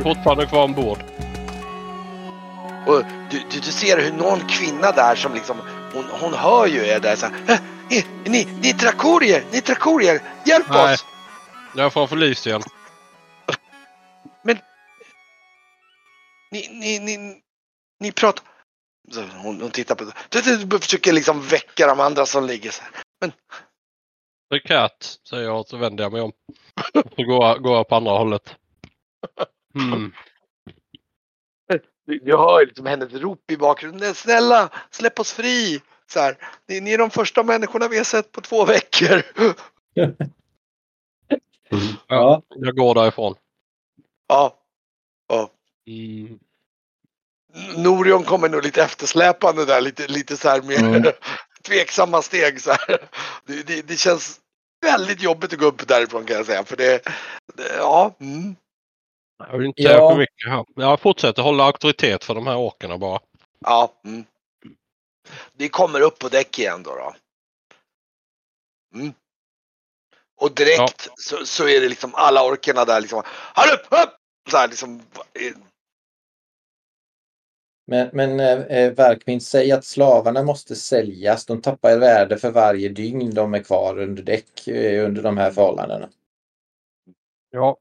är fortfarande kvar ombord. Och du ser hur någon kvinna där som liksom, hon hör ju er där så här, ni trakorier, hjälp oss! Jag får förlyst igen. Men ni pratar. Så hon tittar på det. Du försöker liksom väcka de andra som ligger så här. Men det katt, säger jag, så vänder jag mig om. Så går jag på andra hållet. Mm. Jag hör liksom hennes rop i bakgrunden. Snälla, släpp oss fri! Så här. Ni är de första människorna vi har sett på 2 veckor. Ja, jag går därifrån. Ja. Norion kommer nog lite eftersläpande där. Lite så här mer tveksamma steg. Så här. Det känns väldigt jobbigt att gå upp därifrån, kan jag säga. För det. Mm. Jag vill inte säga för mycket här. Jag fortsätter hålla auktoritet för de här åkarna bara. Ja. Mm. Vi kommer upp på däck igen då. Mm. Och direkt så är det liksom alla orkerna där liksom. Hallå upp! Så här liksom. Men Varkmin säger att slavarna måste säljas. De tappar värde för varje dygn de är kvar under däck under de här förhållandena. Ja.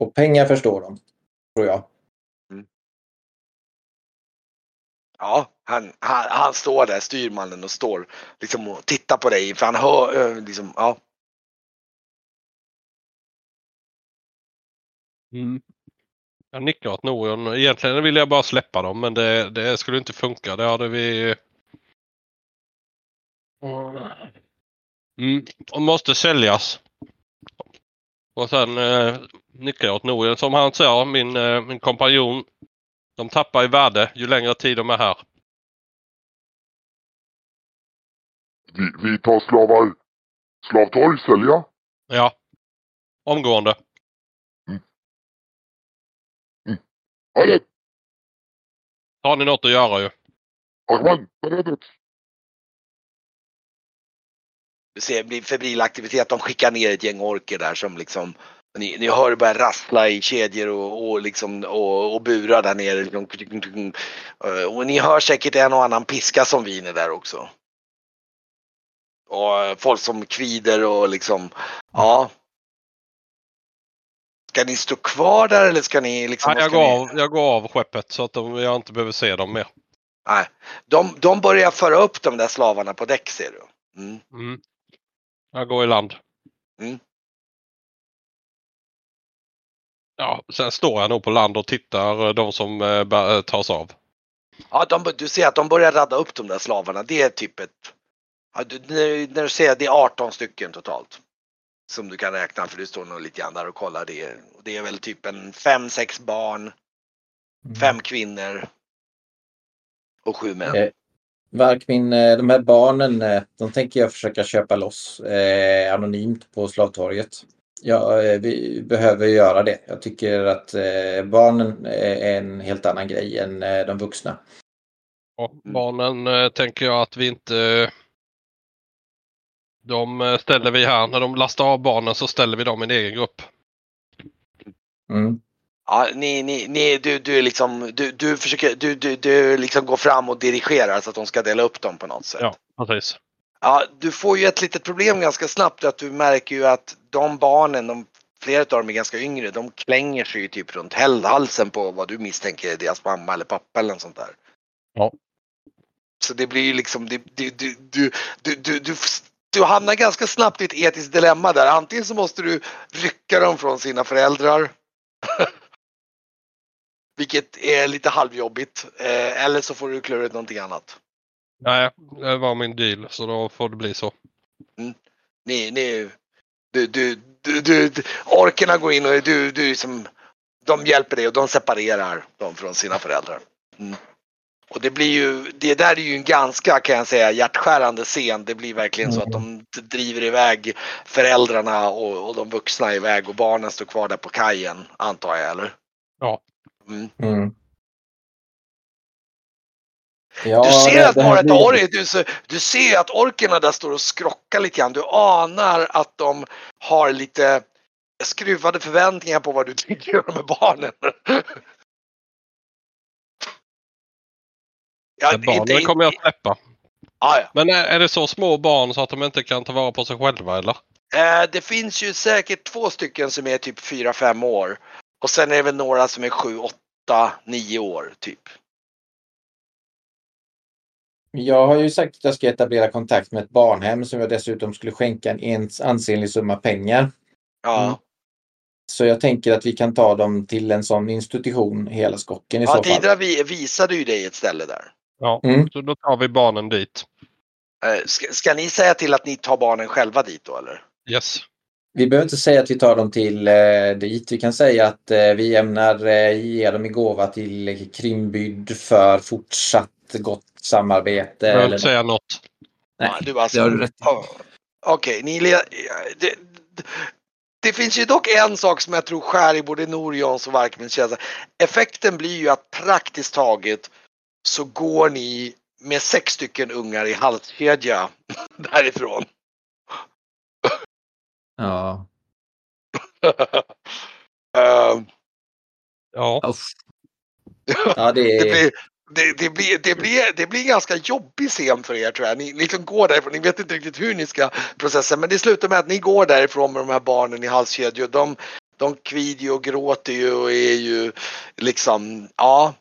Och pengar förstår de, tror jag. Mm. Ja, han står där, styrmannen, och står liksom och tittar på dig. För han hör liksom, Mm. Jag nickar åt Norion. Egentligen ville jag bara släppa dem, men det skulle inte funka. Det hade vi... De måste säljas. Och sen nickar jag åt Norion. Som han sa, min kompanjon, de tappar i värde ju längre tid de är här. Vi tar slavar. Slavtorg, sälja? Ja, omgående. Har ni något att göra ju? Du ser, det blir febril aktivitet. De skickar ner ett gäng orker där som liksom... Ni hör det börja rassla i kedjor och liksom och burar där nere. Och ni hör säkert en och annan piska som viner där också. Och folk som kvider och liksom... Ja... Ska ni stå kvar där eller ska ni liksom... Nej, jag går av skeppet så att jag inte behöver se dem mer. Nej, de börjar föra upp de där slavarna på däck, ser du. Mm. Mm. Jag går i land. Mm. Ja, sen står jag nog på land och tittar de som tas av. Ja, du ser att de börjar radda upp de där slavarna. Det är typ ett... Ja, när du ser det är 18 stycken totalt. Som du kan räkna, för du står nog lite grann där och kollar det. Det är väl typ en 5-6 barn, 5 kvinnor och 7 män. Varkmin, de här barnen, de tänker jag försöka köpa loss anonymt på Slavtorget. Ja, vi behöver göra det. Jag tycker att barnen är en helt annan grej än de vuxna. Och barnen tänker jag att vi inte... De ställer vi här. När de lastar av barnen så ställer vi dem i en egen grupp. Mm. Ja, du försöker gå fram och dirigera så att de ska dela upp dem på något sätt. Ja, precis. Ja, du får ju ett litet problem ganska snabbt. Att du märker ju att de barnen, flera av dem är ganska yngre. De klänger sig ju typ runt halsen på vad du misstänker är deras mamma eller pappa eller något sånt där. Ja. Så det blir ju liksom... Du hamnar ganska snabbt i ett etiskt dilemma där. Antingen så måste du rycka dem från sina föräldrar. Vilket är lite halvjobbigt. Eller så får du klura ut någonting annat. Nej, det var min deal. Så då får det bli så. Mm. Orkerna går in och de hjälper dig och de separerar dem från sina föräldrar. Mm. Och det blir ju, det där är ju en ganska, kan jag säga, hjärtskärande scen. Det blir verkligen så att de driver iväg föräldrarna och de vuxna iväg och barnen står kvar där på kajen, antar jag, eller? Ja. Mm. Mm. Ja, du ser att du ser att orkerna där står och skrockar lite grann. Du anar att de har lite Jag skruvade förväntningar på vad du tänker göra med barnen. Ja, barnen kommer jag släppa. Ah, ja. Men är det så små barn så att de inte kan ta vara på sig själva eller? Det finns ju säkert 2 stycken som är typ 4-5 år. Och sen är det väl några som är 7-8-9 år typ. Jag har ju sagt att jag ska etablera kontakt med ett barnhem som jag dessutom skulle skänka en ansenlig summa pengar. Ja. Mm. Så jag tänker att vi kan ta dem till en sån institution, hela skocken i så fall. Ja, Didra visade ju dig ett ställe där. Ja, så då tar vi barnen dit. Ska ni säga till att ni tar barnen själva dit då, eller? Yes. Vi behöver inte säga att vi tar dem till dit. Vi kan säga att vi ämnar ge dem i gåva till Krimbyd för fortsatt gott samarbete. Jag behöver inte säga något. Nej, ja, du alltså, rätt. Okej, ni... Det finns ju dock en sak som jag tror skär i både Norions och Varkmins känsla. Effekten blir ju att praktiskt taget så går ni med 6 stycken ungar i halskedja därifrån. Ja. Ja. Ja, det blir ganska jobbig scen för er tror jag. Ni liksom går därifrån, ni vet inte riktigt hur ni ska processa, men det slutar med att ni går därifrån med de här barnen i halskedjor. De kvider och gråter ju och är ju liksom, ja.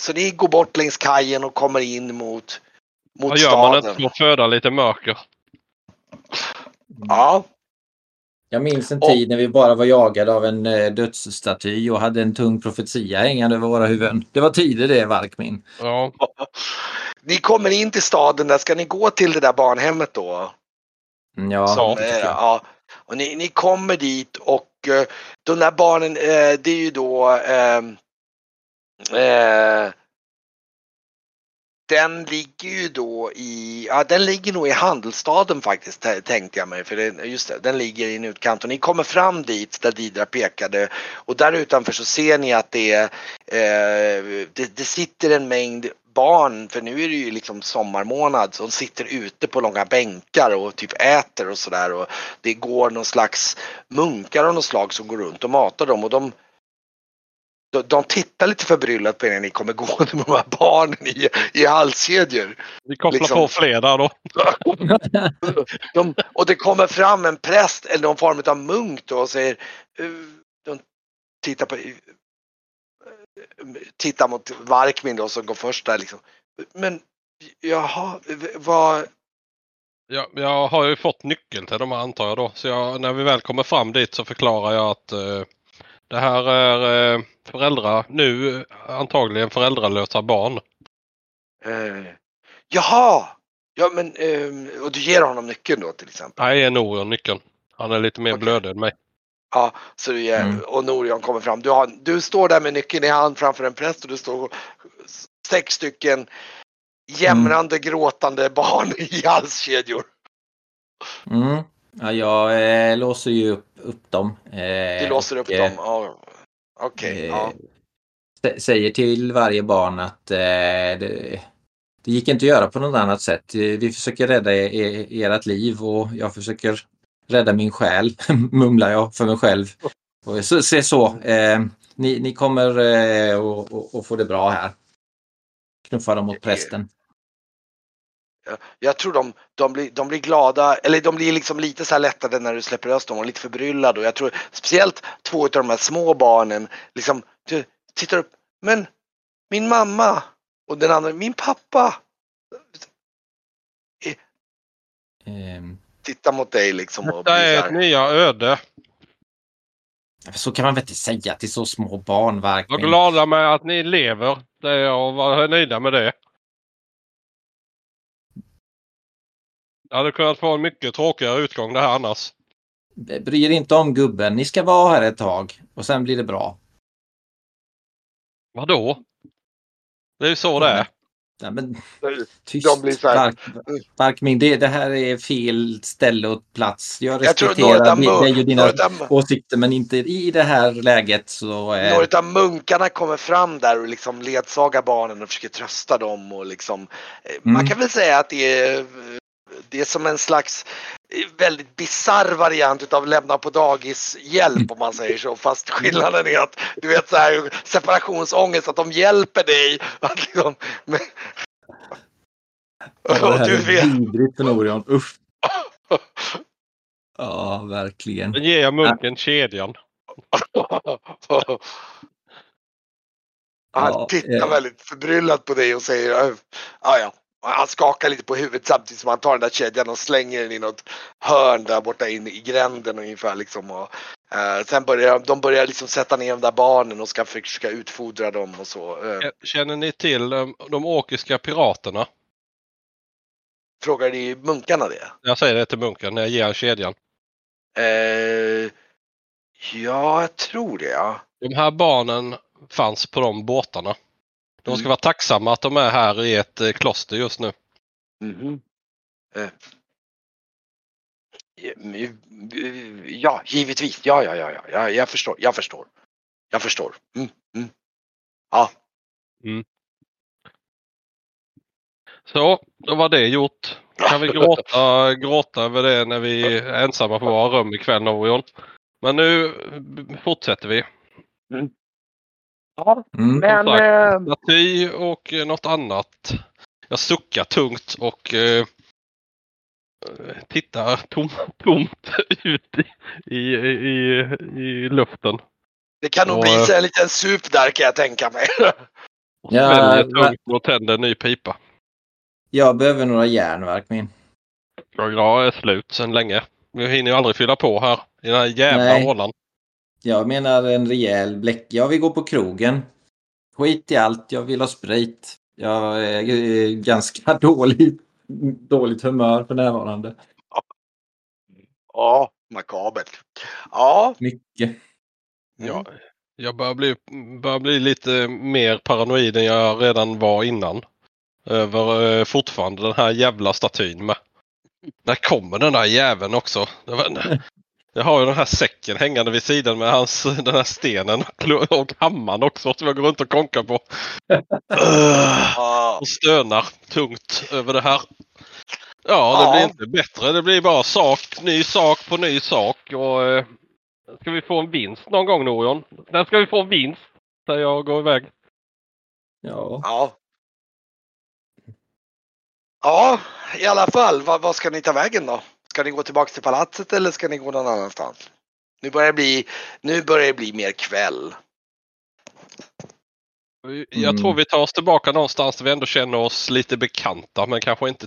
Så ni går bort längs kajen och kommer in mot staden. Ja, man inte föda lite mörker. Ja. Jag minns en tid när vi bara var jagade av en dödsstaty och hade en tung profetia hängande över våra huvuden. Det var tider det, Varkmin. Ja. Ni kommer in till staden där. Ska ni gå till det där barnhemmet då? Ja. Ja. Och ni kommer dit och de där barnen, det är ju då den ligger ju då i, ja den ligger nog i handelsstaden faktiskt tänkte jag mig, för den ligger i en utkant och ni kommer fram dit där Didra pekade och där utanför så ser ni att det sitter en mängd barn, för nu är det ju liksom sommarmånad, som sitter ute på långa bänkar och typ äter och sådär och det går någon slags munkar och någon slag som går runt och matar dem och de tittar lite förbryllat på er när ni kommer gå med de här barnen i halskedjor. Vi kopplar liksom på flera då. Och det kommer fram en präst eller någon form av munk då och säger, de tittar på, titta mot Varkmin då som går först där liksom. Men jaha, vad... Jag har ju fått nyckeln till de här antar jag då. Så när vi väl kommer fram dit så förklarar jag att det här är nu antagligen föräldralösa barn. Jaha! Ja men, och du ger honom nyckeln då till exempel? Nej, är Norion nyckeln. Han är lite mer blödig än mig. Ja, så du och Norion kommer fram. Du står där med nyckeln i hand framför en präst och du står 6 stycken jämrande, gråtande barn i halskedjor. Mm. Ja, jag låser ju upp dem. Du låser upp dem? Ja. Okej, ja. Säger till varje barn att det gick inte att göra på något annat sätt. Vi försöker rädda ert liv och jag försöker rädda min själ, mumlar jag för mig själv. Och så. Ni kommer och få det bra här. Knuffa dem mot prästen. Jag tror de blir glada, eller de blir liksom lite så här lättade när du släpper lös dem och lite förbryllade. Och jag tror speciellt 2 av de här små barnen liksom tittar upp, men min mamma, och den andra, min pappa. Titta mot dig liksom. Och det är ett nya öde. Så kan man väl inte säga till så små barn. Var glada med att ni lever. Det är jag, och var nöjda med det. Jag hade kunnat få en mycket tråkigare utgång det här annars. Bryr inte om gubben. Ni ska vara här ett tag. Och sen blir det bra. Vadå? Det är ju så det är. Ja, men, tyst, Varkmin, det här är fel ställe och plats. Jag respekterar dig och dina åsikter, men inte i det här läget. Så, några av munkarna kommer fram där och liksom ledsagar barnen och försöker trösta dem. Och liksom, man kan väl säga att det är Det är som en slags väldigt bizarr variant utav lämna på dagishjälp, om man säger så. Fast skillnaden är att du vet så här, separationsångest, att de hjälper dig att liksom, men... Ja, det här du vet. Är vidrigt för Norion. Uff. Ja, verkligen. Den ger jag munken kedjan. Han tittar väldigt förbryllad på dig och säger ja. Han skakar lite på huvudet samtidigt som han tar den där kedjan och slänger den i något hörn där borta in i gränden ungefär liksom. Och, sen börjar de liksom sätta ner de där barnen och ska försöka utfodra dem och så. Känner ni till de åkiska piraterna? Frågar ni munkarna det? Jag säger det till munkarna när jag ger kedjan. Ja, jag tror det. Ja. De här barnen fanns på de båtarna. De ska vara tacksamma att de är här i ett kloster just nu. Mm-hmm. Ja, givetvis. Ja. Jag förstår. Mm. Ja. Mm. Så, då var det gjort. Kan vi gråta över det när vi är ensamma på våra rum ikväll, Norion. Men nu fortsätter vi. Mm. Ja, men... Staty och något annat. Jag suckar tungt och tittar tomt ut i luften. Det kan nog bli så en liten sup där, kan jag tänka mig. Ja, väldigt tungt och tänder en ny pipa. Jag behöver några järnverk, min. Jag är slut sedan länge. Jag hinner ju aldrig fylla på här i den här jävla hålan. Jag menar en rejäl bläck. Jag vill gå på krogen. Skit i allt. Jag vill ha sprit. Jag är ganska dåligt humör för närvarande. Ja, makabelt. Ja. Mycket. Mm. Ja, jag börjar bli lite mer paranoid än jag redan var innan. Över fortfarande den här jävla statyn med. När kommer den där jäveln också? Jag har ju den här säcken hängande vid sidan med den här stenen och hammaren också som jag går runt och konkar på. Och stönar tungt över det här. Ja, det blir inte bättre. Det blir bara ny sak. Och, ska vi få en vinst någon gång, Norion? När ska vi få en vinst? Där jag går iväg. Ja. Ja, i alla fall. Vad ska ni ta vägen då? Ska ni gå tillbaka till palatset eller ska ni gå någon annanstans? Nu börjar det bli mer kväll. Jag tror vi tar oss tillbaka någonstans där vi ändå känner oss lite bekanta, men kanske inte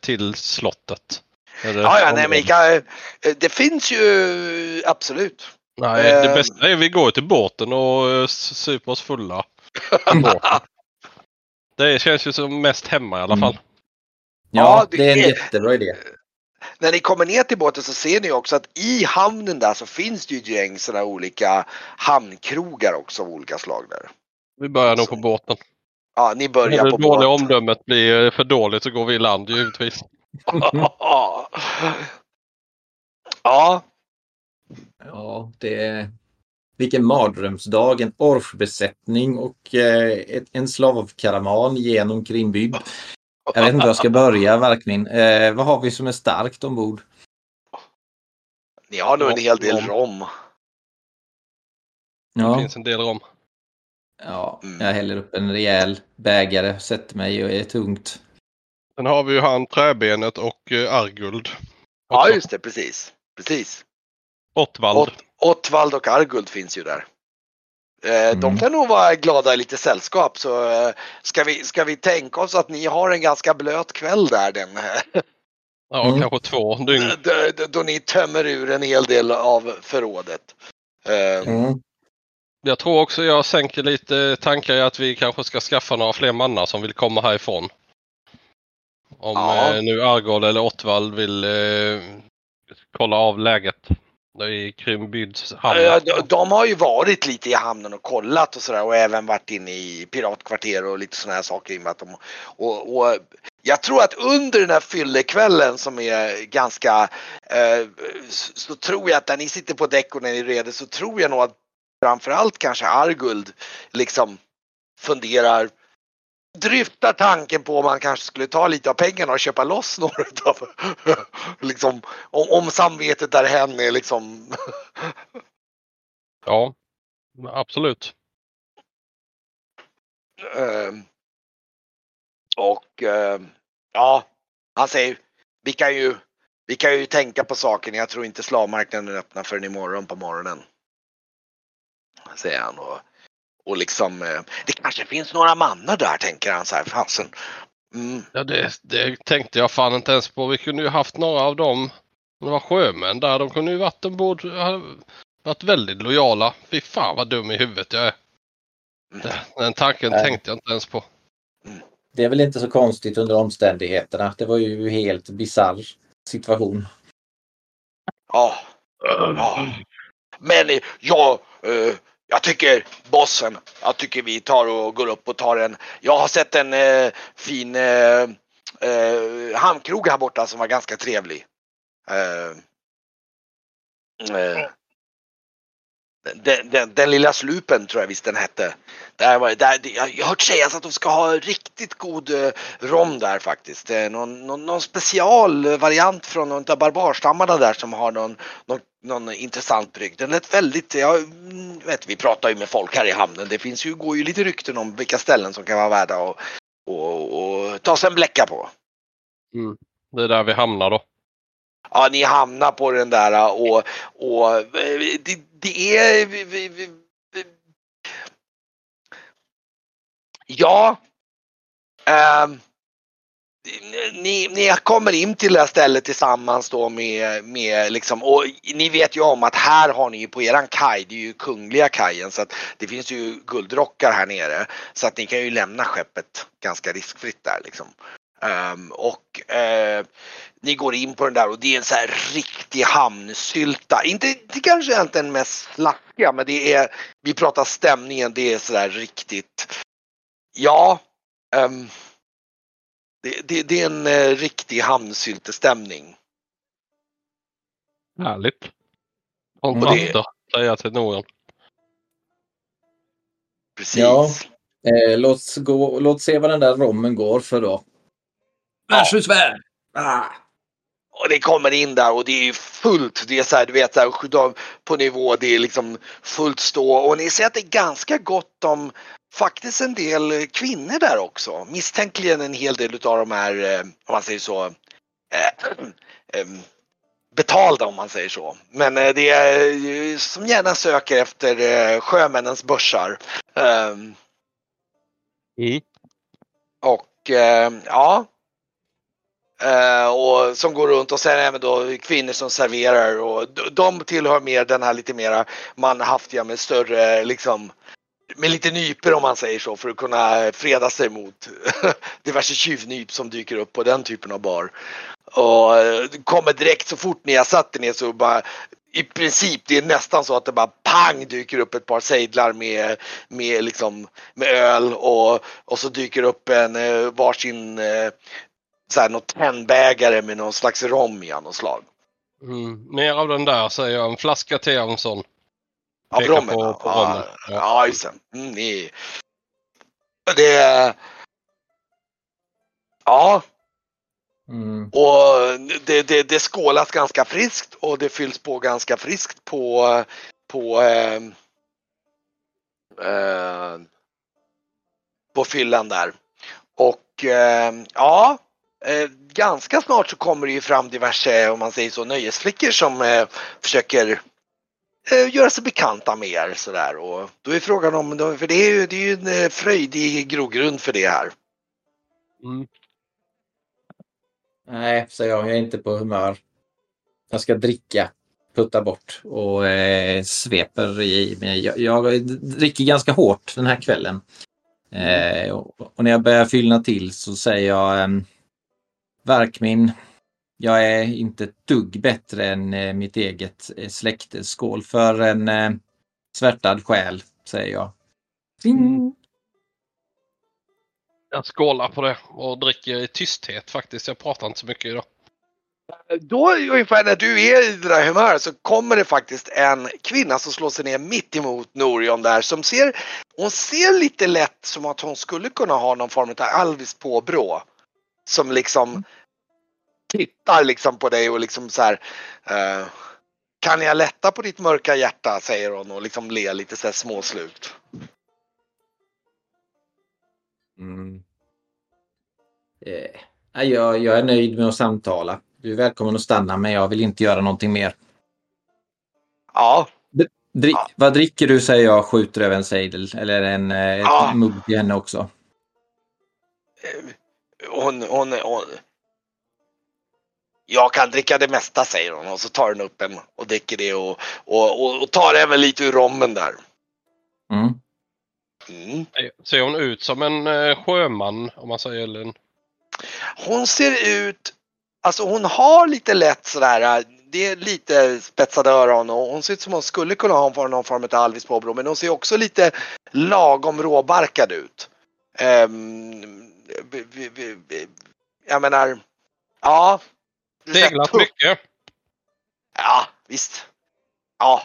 till slottet. Det finns ju absolut. Nej, det bästa är att vi går till båten och super oss fulla. Det känns ju som mest hemma i alla fall. Ja, det är en jättebra idé. När ni kommer ner till båten så ser ni också att i hamnen där så finns det ju ett gäng sådana olika hamnkrogar också av olika slag där. Vi börjar nog på båten. Ja, ni börjar på båten. Om omdömet blir för dåligt så går vi i land givetvis. Ja. Ja, det är... Vilken mardrömsdag, en orfbesättning och en slavkaravan genom Krimbyd. Jag vet inte jag ska börja verkligen. Vad har vi som är starkt ombord? Ni har nog en hel del rom. Ja. Det finns en del rom. Ja, jag häller upp en rejäl bägare, sätter mig och är tungt. Sen har vi ju han träbenet och Arguld. Ja, just det, precis. Åtvald och Arguld finns ju där. De kan nog vara glada i lite sällskap, så ska vi tänka oss att ni har en ganska blöt kväll där den här. Ja, kanske 2 dygn. Då ni tömmer ur en hel del av förrådet. Jag tror också jag sänker lite tankar i att vi kanske ska skaffa några fler mannar som vill komma härifrån. Om nu Argol eller Åtvald vill kolla av läget. I Krimbyds hamn. De har ju varit lite i hamnen och kollat och sådär, och även varit inne i piratkvarter och lite sådana här saker. Och jag tror att under den här fyllekvällen som är ganska så tror jag att när ni sitter på däck och när ni reder, så tror jag nog att framförallt kanske Arguld liksom funderar dryfta tanken på om man kanske skulle ta lite av pengarna och köpa loss några av liksom om samvetet där henne är liksom. Ja, absolut. Och ja, han säger vi kan ju tänka på saken. Jag tror inte slavmarknaden öppnar förrän imorgon på morgonen, säger han. Och liksom, det kanske finns några mannar där, tänker han så här. Fasen. Mm. Ja, det tänkte jag fan inte ens på. Vi kunde ju haft några av dem. De var sjömän där. De kunde ju varit ombord. Varit väldigt lojala. Fy fan vad dum i huvudet jag är. Den tanken tänkte jag inte ens på. Det är väl inte så konstigt under omständigheterna. Det var ju helt bizarr situation. Ja. Ja. Men jag tycker bossen, jag tycker vi tar och går upp och tar en. Jag har sett en fin hamnkrog här borta som var ganska trevlig. Den lilla slupen tror jag visst den hette. Jag har hört sägas att de ska ha riktigt god rom där faktiskt. Någon special variant från någon av barbarstammarna där som har någon intressant brygg. Den lät väldigt, vi pratar ju med folk här i hamnen. Det finns ju, går ju lite rykten om vilka ställen som kan vara värda och ta sig en bläcka på. Mm. Det är där vi hamnar då. Ja, ni hamnar på den där och det är... Ja. Ni kommer in till det här stället tillsammans då med liksom, och ni vet ju om att här har ni ju på eran kaj, det är ju kungliga kajen, så att det finns ju guldrockar här nere, så att ni kan ju lämna skeppet ganska riskfritt där liksom. Ni går in på den där och det är en så här riktig hamnsylta. Det kanske inte är den mest slackiga, men det är, vi pratar stämningen, det är så där riktigt. Ja, det är en riktig hamnsyltestämning. Härligt. Håll på det, säger jag till någon. Precis. Ja, låt se vad den där rommen går för då. Världsutvärd! Ah. Och det kommer in där och det är ju fullt, det är så här, du vet, så här, på nivå, det är liksom fullt stå. Och ni ser att det är ganska gott om faktiskt en del kvinnor där också. Misstänkligen en hel del av de här, om man säger så, betalda, om man säger så. Men det är som gärna söker efter sjömännens börsar. Och ja. Och som går runt och sen även då kvinnor som serverar och de tillhör mer den här lite mera manhaftiga med större liksom, med lite nyper om man säger så, för att kunna freda sig mot diverse tjuvnyp som dyker upp på den typen av bar. Och kommer direkt så fort ni har satt er ner så bara, i princip det är nästan så att det bara pang dyker upp ett par sejdlar med liksom med öl och så dyker upp en varsin så här, något tändbägare med någon slags rom i någon slag. Mm, mer av den där, säger jag. En flaska till av en sån. Av rommen? På rommen. Ja, just det. Det... Ja. Mm. Och det skålas ganska friskt och det fylls på ganska friskt på fyllan där. Och ja... ganska snart så kommer det ju fram diverse, om man säger så, nöjesflickor som försöker göra sig bekanta med er sådär. Och då är frågan om, för det är ju en fröjdig grogrund för det här. Mm. Nej, så jag är inte på humör. Jag ska dricka, putta bort och sveper i mig. Jag dricker ganska hårt den här kvällen. Och när jag börjar fyllna till så säger jag... Varkmin, jag är inte ett dugg bättre än mitt eget släkte. Skål för en svärtad själ, säger jag. Mm. Jag skålar på det och dricker i tysthet faktiskt. Jag pratar inte så mycket idag. Då ungefär när du är i det där humör så kommer det faktiskt en kvinna som slår sig ner mitt emot Norion där som ser, hon ser lite lätt som att hon skulle kunna ha någon form av alvis påbrå som liksom tittar liksom på dig och liksom så här kan jag lätta på ditt mörka hjärta, säger hon och liksom ler lite så här småslut. Jag är nöjd med att samtala. Du är välkommen att stanna, men jag vill inte göra någonting mer. Ja. Vad dricker du, säger jag, skjuter över en sejdel. Eller en mugg till henne också. Hon. Jag kan dricka det mesta, säger hon. Och så tar hon upp en och dricker det. Och tar även lite ur rommen där. Ser hon ut som en sjöman, om man säger Ellen? Hon ser ut... Alltså hon har lite lätt sådär, det är lite spetsade öron och hon ser ut som hon skulle kunna ha någon form av alvis påbrå, men hon ser också lite lagom råbarkad ut. Jag menar, ja. Seglat mycket. Ja, visst. Ja.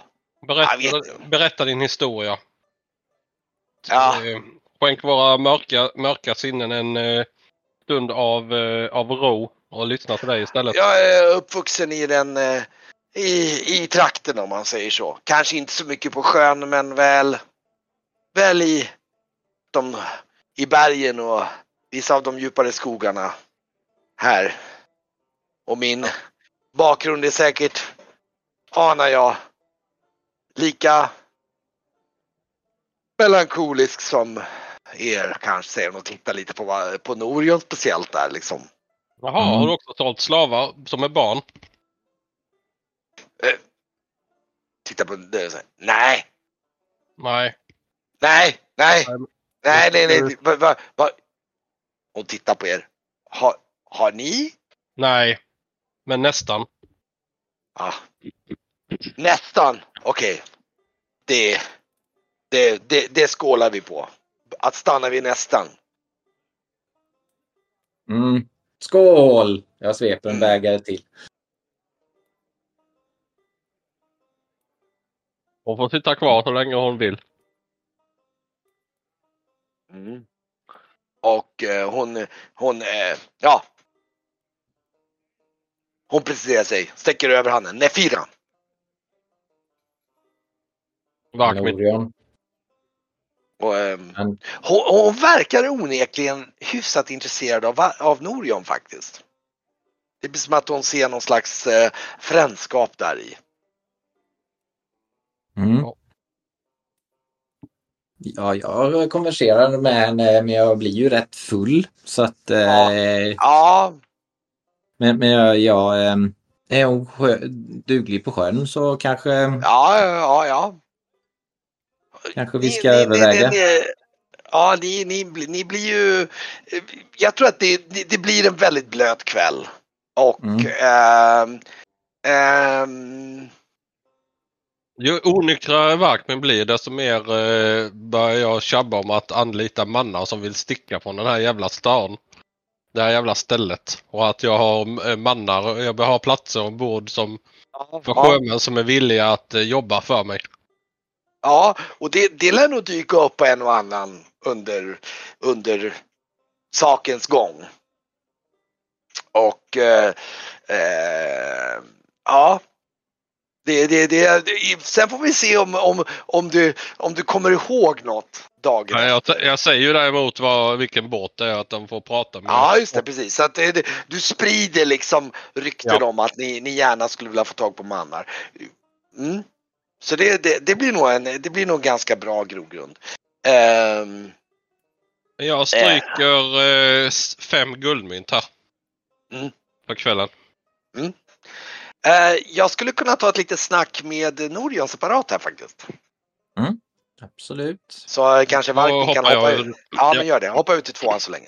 Berätta din historia. Ja. Skänk våra mörka sinnen en stund av ro. Och lyssna till dig istället. Jag är uppvuxen i den i trakten, om man säger så. Kanske inte så mycket på sjön, men väl i bergen och vissa av de djupare skogarna här. Och min bakgrund är säkert, anar jag, lika melankolisk som er, kanske, säger hon och tittar lite på Norion speciellt där liksom. Jaha, har du också sålt slavar som är barn? Titta på det och säga, nej. Va? Och titta på er. Har ni? Nej, men nästan. Ja. Nästan, okej. Det skålar vi på. Att stanna vid nästan. Skål! Jag sveper en bägare till. Hon får sitta kvar så länge hon vill. Och hon preciserar sig. Stäcker över handen. Nefira. Varkmin. Och, hon verkar onekligen hyfsat intresserad av Norion faktiskt. Det blir som att hon ser någon slags frändskap där i. Ja, jag konverserar med henne, men jag blir ju rätt full så att ja. Men jag är hon duglig på sjön så kanske. Ja. Kanske vi ska överväga. Ja, ni blir ju... Jag tror att det blir en väldigt blöt kväll. Och... ju onyktrare Varkmin blir, desto mer börjar jag tjabba om att anlita mannar som vill sticka från den här jävla stan. Det här jävla stället. Och att jag har mannar, jag har platser ombord som för sjömän som är villiga att jobba för mig. Ja, och det lär nog dyka upp på en och annan under sakens gång. Och ja, sen får vi se om du kommer ihåg något dagen. Ja, jag säger ju däremot vilken båt det är att de får prata med. Ja, just det, precis. Så att du sprider liksom rykten om att ni gärna skulle vilja få tag på mannar. Så det blir nog ganska bra grogrund. Jag stryker 5 guldmynt här. På kvällen. Jag skulle kunna ta ett litet snack med Norion separat här faktiskt. Absolut. Så kanske Varkmin kan hoppa ut. Ja, men gör det. Hoppa ut i 2 så länge.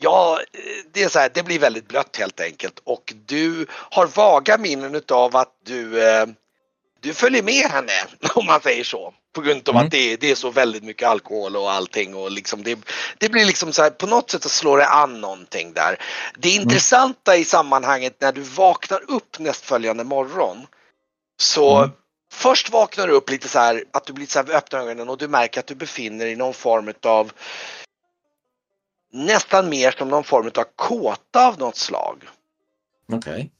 Ja, det är så här, det blir väldigt blött helt enkelt. Och du har vaga minnen av att du följer med henne, om man säger så. på grund av att det är så väldigt mycket alkohol och allting, och liksom det blir liksom så här, på något sätt att slå det an någonting där. Det intressanta i sammanhanget, när du vaknar upp nästföljande morgon, så först vaknar du upp lite så här att du blir så här, öppnar ögonen och du märker att du befinner dig i någon form av, nästan mer som någon form av kåta av något slag. Okej.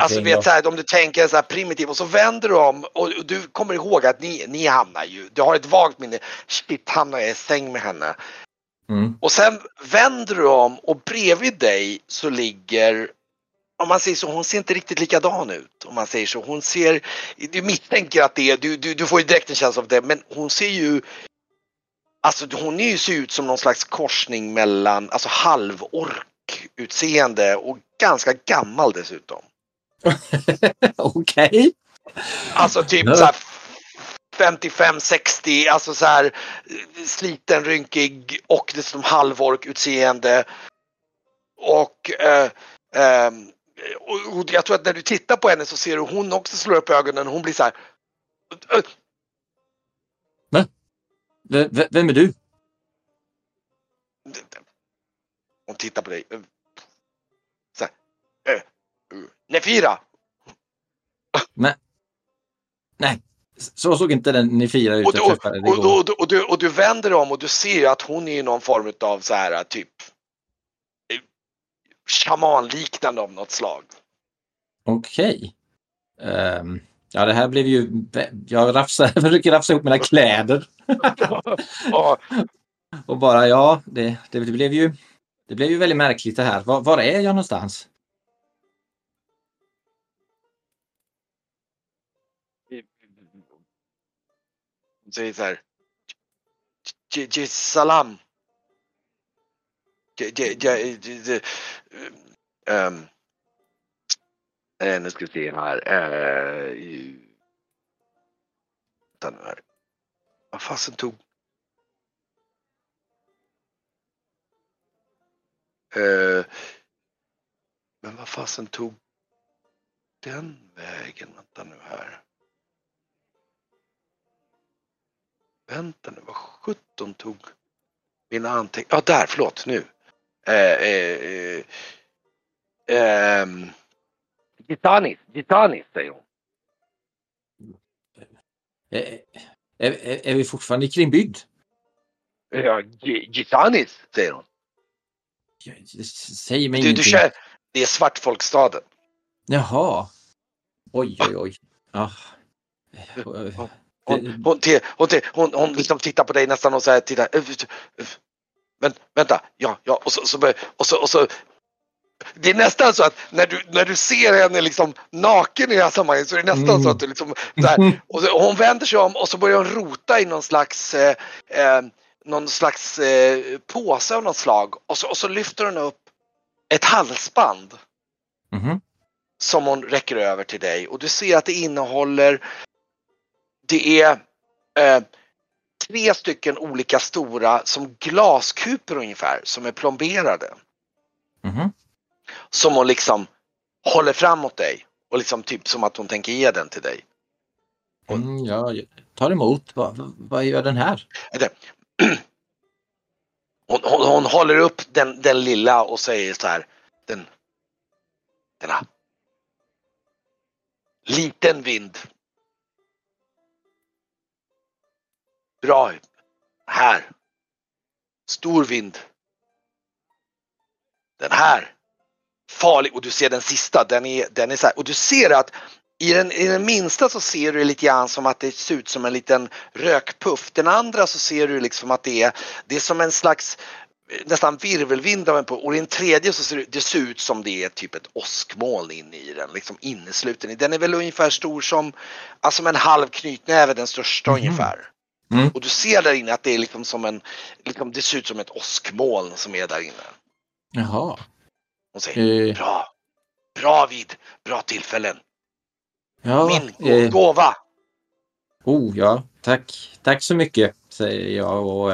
Alltså vet så här, om du tänker så här primitivt, och så vänder du om och du kommer ihåg att ni hamnar ju, du har ett vagt minne, shit, hamnar jag i säng med henne. Och sen vänder du om och bredvid dig så ligger, om man säger så, hon ser inte riktigt likadan ut. Om man säger så, hon ser, du misstänker att det är, du får ju direkt en känsla av det, men hon ser ju, alltså hon är ju, ser ut som någon slags korsning mellan, alltså halvork utseende och ganska gammal dessutom. Okej. Alltså typ så här 55-60, alltså så här sliten, rynkig och dessutom halvork utseende. Och jag tror att när du tittar på henne så ser du hon också slår upp ögonen och hon blir så här. Vem är du? Hon tittar på dig. Så här. Nefira! Nej, så såg inte den Nefira ut. Och du vänder om och du ser att hon är i någon form av så här typ shamanliknande av något slag. Okej. Ja, det här blev ju... Jag försöker rafsa ihop mina kläder. Och bara, ja, det blev ju... Det blev ju väldigt märkligt det här. Var är jag någonstans? Hon säger så här. Salam. Nu ska vi se här. Vad fasen tog? Men vad fasen tog den vägen? Vänta nu, vad 17 tog mina anteckningar? Ja, där, förlåt, nu. Gitanis, säger hon. Är vi fortfarande i Krimbyd? Ja, Gitanis, säger hon. Säg mig du kör. Det är svartfolkstaden. Jaha. Oj. Ah. Hon liksom tittar på dig nästan och säger, titta. Men vänta. Ja. Och så. Det är nästan så att när du ser henne liksom naken i det här sammanhanget, så är det nästan så att du liksom så här, och hon vänder sig om och så börjar hon rota i någon slags påse av något slag, och så lyfter hon upp ett halsband som hon räcker över till dig, och du ser att det innehåller, det är 3 stycken olika stora som glaskuper ungefär, som är plomberade, som hon liksom håller fram åt dig och liksom typ som att hon tänker ge den till dig. Jag tar emot. Vad gör den här? Hon håller upp den lilla och säger så här, denna liten vind, bra här, stor vind, den här farlig, och du ser den sista, den är så här, och du ser att I den minsta så ser du lite grann som att det ser ut som en liten rökpuff. Den andra så ser du liksom att det är som en slags nästan virvelvind av en puff. Och den tredje så ser det ut som det är typ ett åskmoln inne i den. Liksom innesluten. Den är väl ungefär stor som, alltså som en halv knytnäve, den största ungefär. Och du ser där inne att det är liksom som en, liksom det ser ut som ett åskmoln som är där inne. Jaha. Och säger, bra vid, bra tillfällen. Ja, min gåva. Ja, tack. Tack så mycket, säger jag, och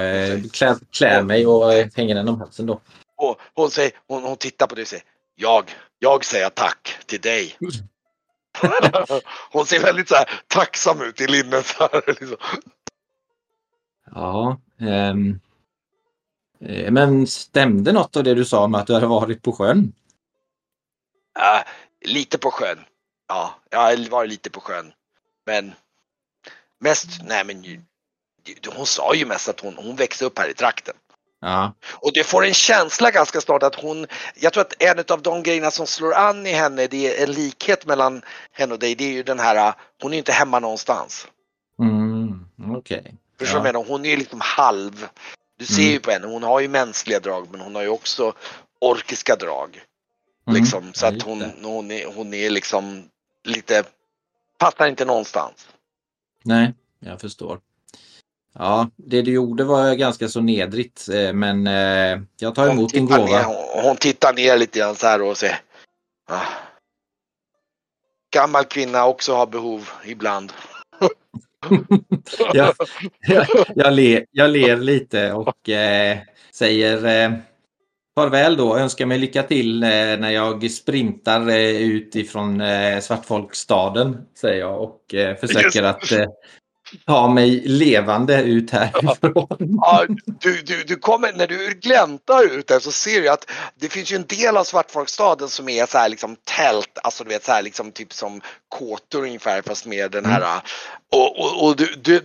klär mig och hänger den om halsen då. Och hon tittar på dig och säger, jag säger tack till dig. Hon ser väldigt så här tacksam ut i linnet här liksom. Ja, men stämde något av det du sa om att du hade varit på sjön? Lite på sjön. Ja, jag har varit lite på sjön. Men mest, nej men hon sa ju mest att hon växte upp här i trakten. Ja. Och det får en känsla ganska snart att hon, jag tror att en av de grejerna som slår an i henne, det är en likhet mellan henne och dig, det är ju den här, hon är inte hemma någonstans. Mm, okej. Okay. Förstår du vad jag menar? Hon är ju liksom halv, du ser ju på henne, hon har ju mänskliga drag men hon har ju också orkiska drag. Liksom, så att hon är liksom lite, passar inte någonstans. Nej, jag förstår. Ja, det du gjorde var ganska så nedrigt, men jag tar emot din gåva. Hon tittar ner lite grann så här och säger, gammal kvinna också har behov ibland. jag ler lite och säger farväl då, önskar mig lycka till när jag sprintar ut ifrån Svartfolkstaden, säger jag, och försöker att ta mig levande ut härifrån. Ja, du kommer, när du gläntar ut där så ser du att det finns ju en del av Svartfolkstaden som är så här liksom tält, alltså du vet så här liksom typ som kåtor ungefär fast med den här och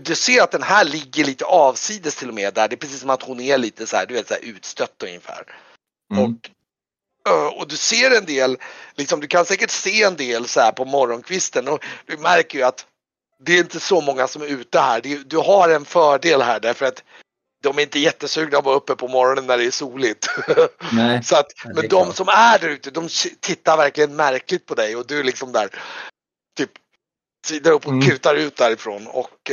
du ser att den här ligger lite avsides till och med där, det är precis som att hon är lite så här, du vet så här utstött ungefär. Och du ser en del, liksom du kan säkert se en del så här på morgonkvisten och du märker ju att det är inte så många som är ute här. Du har en fördel här därför att de är inte jättesugna att vara uppe på morgonen när det är soligt. Nej, så att, men de som är där ute, de tittar verkligen märkligt på dig och du liksom där typ sidar upp och kutar ut därifrån. Och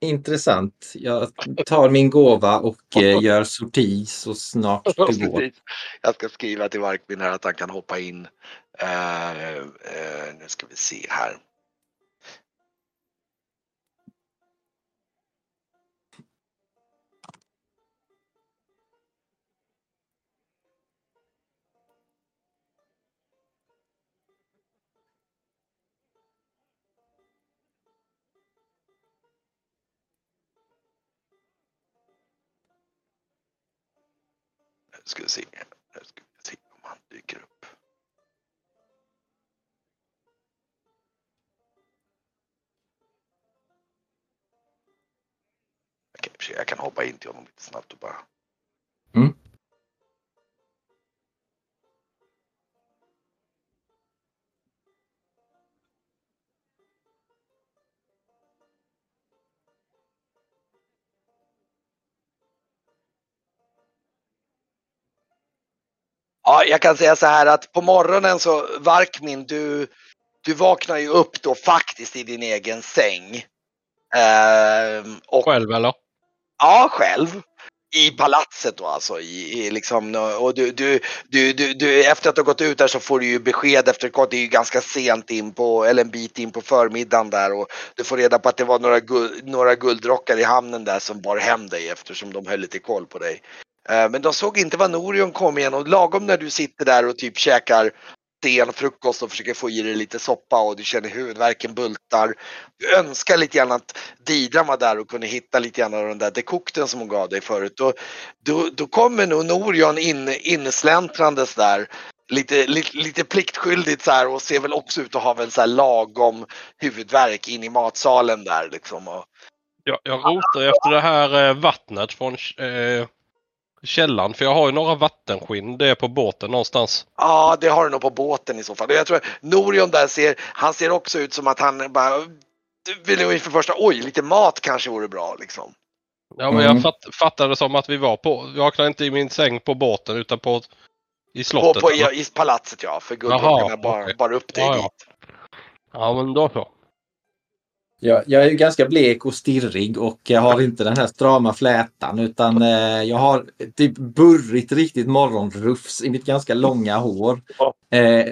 intressant. Jag tar min gåva och gör sorti så snart det går. Jag ska skriva till Varkmin här att han kan hoppa in. Nu ska vi se här. Nu ska vi se om han dyker upp. Okej, jag kan hoppa in till honom lite snabbt och bara. Ja, jag kan säga så här att på morgonen så Varkmin, du vaknar ju upp då faktiskt i din egen säng. Och själv eller? Ja, själv. I palatset då alltså. I liksom, och du efter att du har gått ut där så får du ju besked efteråt. Det är ju ganska sent in på, eller en bit in på förmiddagen där. Och du får reda på att det var några guldrockar i hamnen där som bar hem dig eftersom de höll lite koll på dig. Men de såg inte vad Norion kom igen och lagom när du sitter där och typ käkar frukost och försöker få i dig lite soppa och du känner huvudvärken bultar. Du önskar lite grann att Didra var där och kunde hitta lite grann av den där dekokten som hon gav dig förut. Då kommer nog Norion insläntrandes där lite pliktskyldigt så här och ser väl också ut och har väl så här lagom huvudvärk in i matsalen där liksom. Och jag rotar efter det här vattnet från källan, för jag har ju några vattenskinn, det är på båten någonstans. Ja, det har du nog på båten i så fall. Jag tror Norion där han ser också ut som att han bara vill ju för första, lite mat kanske vore bra liksom. Ja, men jag fattade som att jag vaknade inte i min säng på båten utan i slottet. I palatset, ja, för guldrockarna bara upp dig dit. Ja, men då så. Jag är ju ganska blek och stirrig och jag har inte den här strama flätan utan jag har typ burrigt riktigt morgonrufs i mitt ganska långa hår.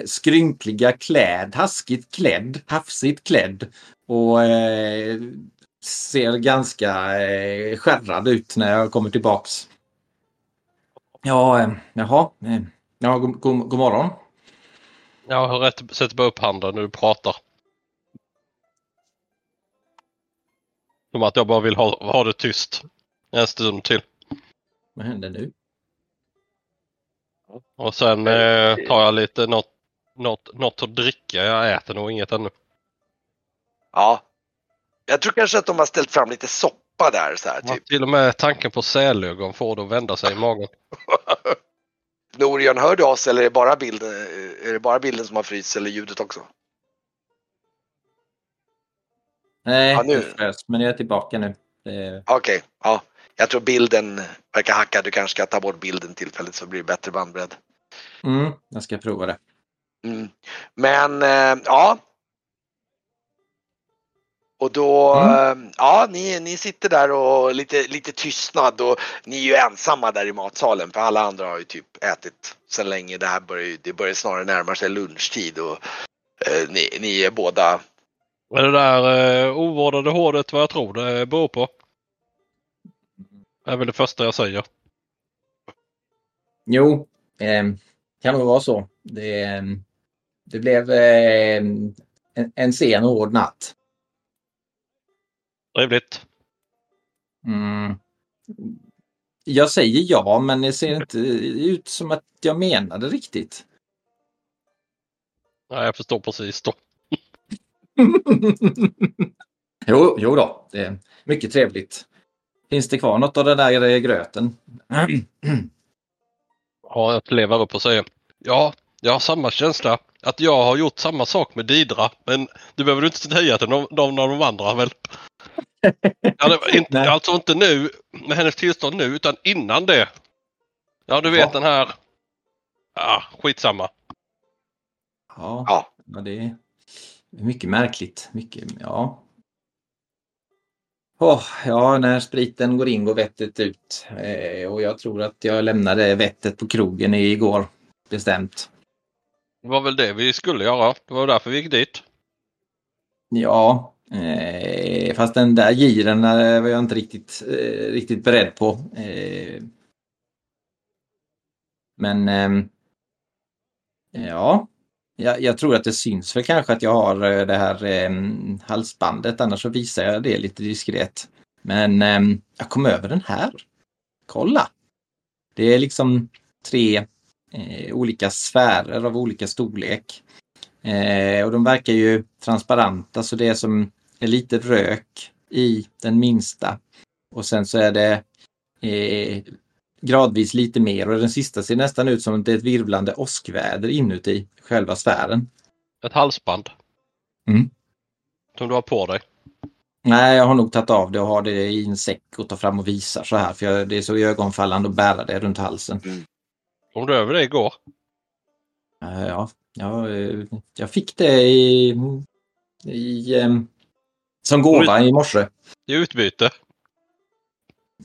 Skrynkliga kläd, haskigt klädd, hafsigt klädd och ser ganska skärrad ut när jag kommer tillbaks. Ja, jaha. Ja, god morgon. Jag har rätt sätt bara upp handen när du pratar. Som att jag bara vill ha det tyst en stund till. Vad händer nu? Och sen tar jag lite något att dricka. Jag äter nog inget ännu. Ja. Jag tror kanske att de har ställt fram lite soppa där. Så här, typ. Till och med tanken på sälögon får då vända sig i magen. Norion, hör du oss eller är det bara bilden som har fryst eller ljudet också? Nej, ja, nu. Men jag är tillbaka nu. Okej, ja. Jag tror bilden verkar hacka. Du kanske ska ta bort bilden tillfälligt så blir det bättre bandbredd. Mm, jag ska prova det. Mm. Men, ja. Och då, ja, ni sitter där och lite tystnad och ni är ju ensamma där i matsalen för alla andra har ju typ ätit sedan länge. Det här börjar snarare närma sig lunchtid och ni är båda. Det där ovårdade håret, vad jag tror det beror på. Det är väl det första jag säger. Jo, kan nog vara så. Det blev en sen och hård natt. Trevligt. Mm. Jag säger ja, men det ser inte ut som att jag menade riktigt. Nej, jag förstår precis då. jo då, det är mycket trevligt. Finns det kvar något av den där gröten? Ja, jag lever upp och säger. Ja, jag har samma känsla. Att jag har gjort samma sak med Didra. Men du behöver inte säga till någon av de andra väl? Alltså inte nu med hennes tillstånd nu utan innan det. Ja, du vet den här. Ja, skitsamma. Ja, det är mycket märkligt. Mycket, ja. Ja, när spriten går in går vettet ut. Och jag tror att jag lämnade vettet på krogen igår. Bestämt. Det var väl det vi skulle göra. Det var därför vi gick dit. Ja, fast den där giren var jag inte riktigt beredd på. Men ja, jag tror att det syns väl kanske att jag har det här halsbandet. Annars så visar jag det lite diskret. Men jag kom över den här. Kolla! Det är liksom 3... olika sfärer av olika storlek och de verkar ju transparenta så det är som är lite rök i den minsta och sen så är det gradvis lite mer och den sista ser nästan ut som att det är ett virvlande åskväder inuti själva sfären. Ett halsband? Mm. Som du har på dig? Nej, jag har nog tagit av det och har det i en säck och tar fram och visar så här för det är så ögonfallande att bära det runt halsen. Mm. Kom du över det igår? Jag fick det i som gåva i morse. I utbyte?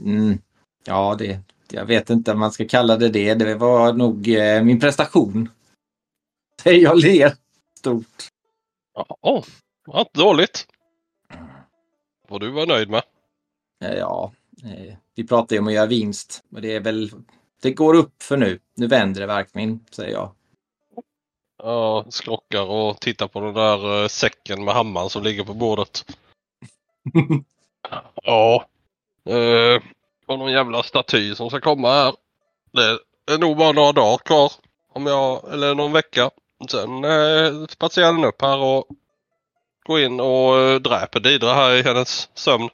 Mm, ja, jag vet inte om man ska kalla det. Det var nog min prestation. Jag ler stort. Ja, vad dåligt. Vad du var nöjd med? Vi pratade ju om att göra vinst. Men det är väl... Det går upp för nu. Nu vänder det Varkmin, säger jag. Ja, skrockar och tittar på den där säcken med hammaren som ligger på bordet. Ja. Och någon jävla staty som ska komma här. Det är nog bara några dagar kvar. Eller någon vecka. Sen spatserar den upp här och går in och dräper Didra här i hennes sömn.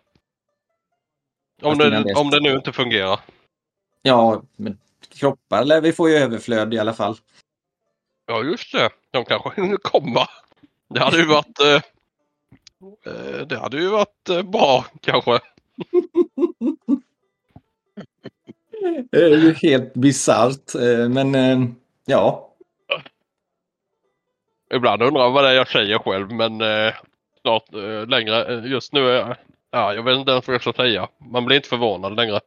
Om det nu inte fungerar. Ja, men kroppar eller vi får ju överflöd i alla fall. Ja, just det. De kanske inte kommer. Det hade ju varit bra, kanske. Det är ju helt bizarrt, men ja. Ibland undrar jag vad det är jag säger själv, men snart längre. Just nu är jag vet inte ens vad jag ska säga. Man blir inte förvånad längre.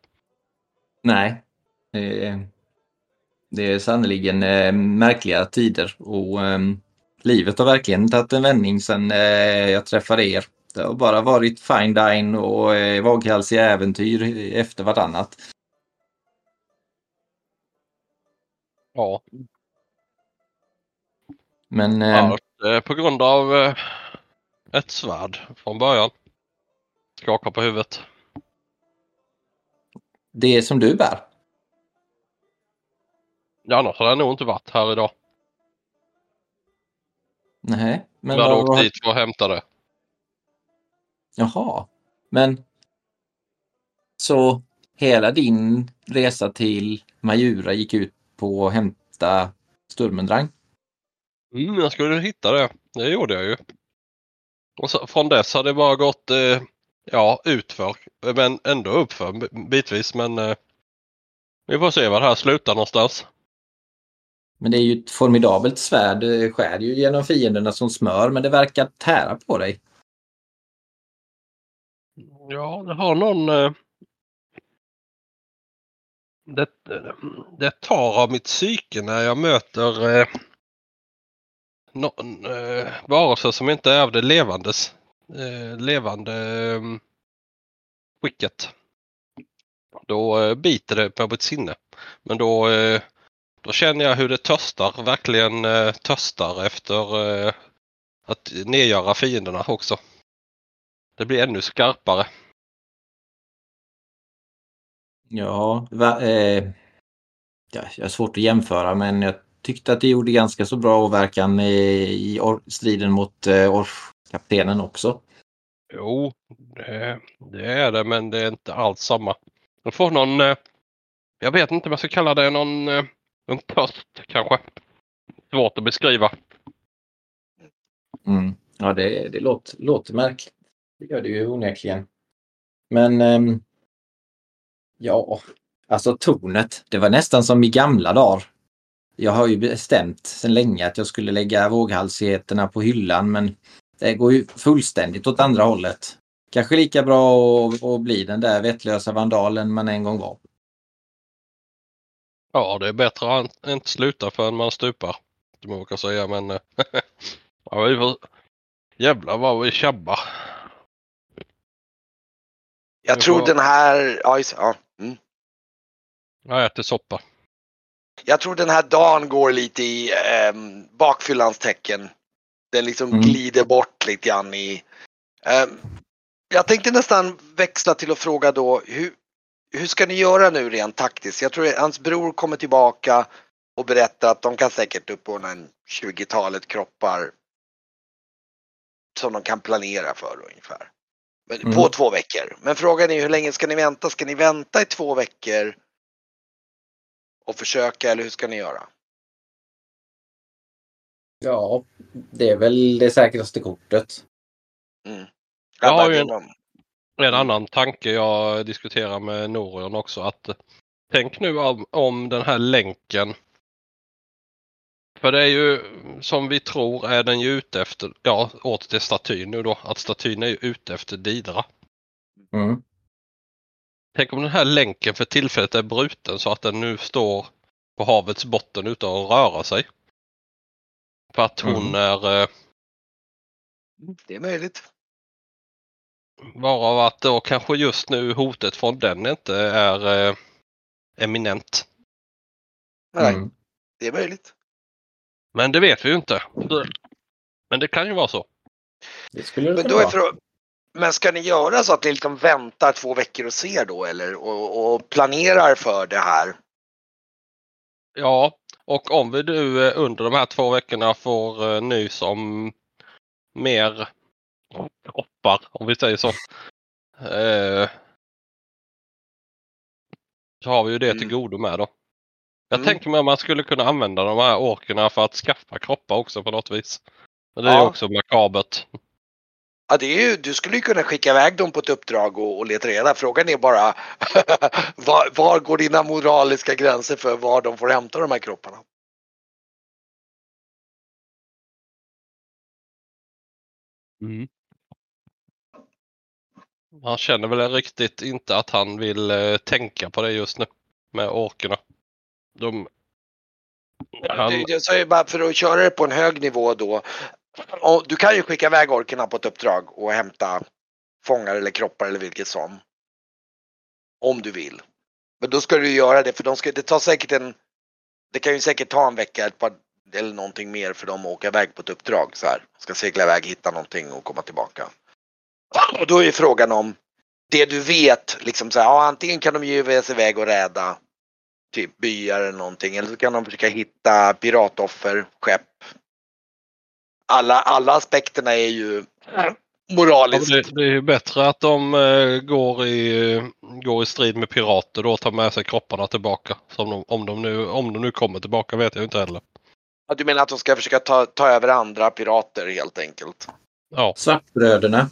Nej, det är sannoliken märkliga tider och livet har verkligen tagit en vändning sedan jag träffade er. Det har bara varit fine dine och våghalsiga äventyr efter vartannat. Ja. Men ja, på grund av ett svärd från början. Skakar på huvudet. Det är som du bär. Ja, annars har jag nog inte varit här idag. Nej, men jag hade åkt dit för att hämta det. Jaha, men så hela din resa till Majura gick ut på att hämta Sturmundrang? Mm, jag skulle hitta det. Det gjorde jag ju. Och så, från dess hade det bara gått utför. Men ändå uppför bitvis. Men vi får se vad det här slutar någonstans. Men det är ju ett formidabelt svärd. Det skär ju genom fienderna som smör. Men det verkar tära på dig. Ja, det har någon... Det tar av mitt psyke när jag möter... varelser som inte är av det levandes skicket. Då biter det på mitt sinne. Men då känner jag hur det törstar, verkligen törstar efter att nedgöra fienderna också. Det blir ännu skarpare. Ja, jag är svårt att jämföra, men jag tyckte att det gjorde ganska så bra åverkan i striden mot orfkaptenen också. Jo, det är det, men det är inte alls samma. Jag får någon, jag vet inte vad jag ska kalla det, någon en törst kanske. Svårt att beskriva. Mm. Ja, det låter märkligt. Det gör det ju onekligen. Men alltså tornet, det var nästan som i gamla dagar. Jag har ju bestämt sedan länge att jag skulle lägga våghalsigheterna på hyllan, men det går ju fullständigt åt andra hållet. Kanske lika bra att bli den där vettlösa vandalen man en gång var. Ja, det är bättre att inte sluta förrän man stupar. Det man kan säga, men ja, vi får... jävlar vad vi tjabbar. Jag tror den här... Ja. Mm. Jag äter soppa. Jag tror den här dagen går lite i bakfyllans tecken. Den liksom glider bort lite grann i... jag tänkte nästan växla till att fråga då, hur ska ni göra nu rent taktiskt? Jag tror att hans bror kommer tillbaka och berättar att de kan säkert uppordna en 20-talet kroppar som de kan planera för ungefär. Men, på 2 veckor. Men frågan är hur länge ska ni vänta? Ska ni vänta i 2 veckor och försöka, eller hur ska ni göra? Ja, det är väl det säkraste kortet. Mm. Jag har ju en annan tanke jag diskuterar med Norion också. Att, tänk nu om den här länken. För det är ju som vi tror är den ju ute efter, åt till statyn nu då. Att statyn är ju ute efter Didra. Mm. Tänk om den här länken för tillfället är bruten så att den nu står på havets botten utan att röra sig. För att hon är... Det är möjligt. Varav att då kanske just nu hotet från den inte är eminent. Nej, det är möjligt. Men det vet vi ju inte. Men det kan ju vara så. Det skulle det vara. Men ska ni göra så att ni liksom väntar 2 veckor och ser då, eller? Och planerar för det här? Ja, och om vi nu under de här 2 veckorna får nys om mer kroppar, om vi säger så. Så har vi ju det till godo med då. Jag tänker mig att man skulle kunna använda de här orkerna för att skaffa kroppar också på något vis. Men det är ju också makabert. Ja, det är ju, du skulle ju kunna skicka iväg dem på ett uppdrag och leta reda. Frågan är bara, var går dina moraliska gränser för var de får hämta de här kropparna? Mm. Han känner väl riktigt inte att han vill tänka på det just nu med orkerna. Jag säger bara för att köra det på en hög nivå då. Och du kan ju skicka iväg orkerna på ett uppdrag och hämta fångar eller kroppar eller vilket som. Om du vill. Men då ska du göra det, för det kan ju säkert ta en vecka, ett par, tid eller någonting mer för dem att åka iväg på ett uppdrag så här. Ska segla iväg, hitta någonting och komma tillbaka. Och då är frågan om det du vet liksom så här, ja, antingen kan de ju ge sig iväg och rädda typ byar eller någonting, eller så kan de försöka hitta piratoffer, skepp. Alla aspekterna är ju moraliskt. Det är ju bättre att de går i strid med pirater då och tar med sig kropparna tillbaka. Om de nu kommer tillbaka vet jag inte heller. Ja, du menar att de ska försöka ta över andra pirater helt enkelt? Ja. Svartbröderna.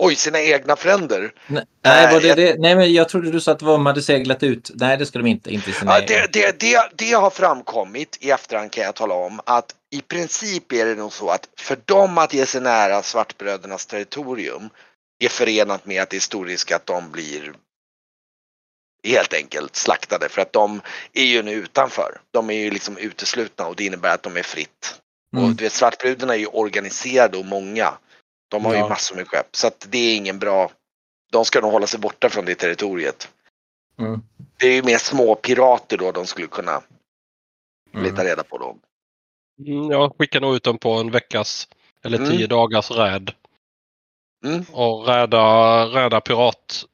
Oj, sina egna fränder. Nej, nej, men jag trodde du sa att de hade seglat ut. Nej, det skulle de inte sina egna. Det har framkommit i efterhand, kan jag tala om, att i princip är det nog så att för dem att ge sig nära svartbrödernas territorium är förenat med att det är stor risk att de blir helt enkelt slaktade, för att de är ju nu utanför. De är ju liksom uteslutna och det innebär att de är fritt. Mm. Och du vet, svartbröderna är ju organiserade och många. De har ju massor med skepp, så att det är ingen bra. De ska nog hålla sig borta från det territoriet. Mm. Det är ju mer små pirater då de skulle kunna leta reda på dem. Jag skickar nog ut dem på en veckas eller 10 dagars räd. Mm. Och räda pirat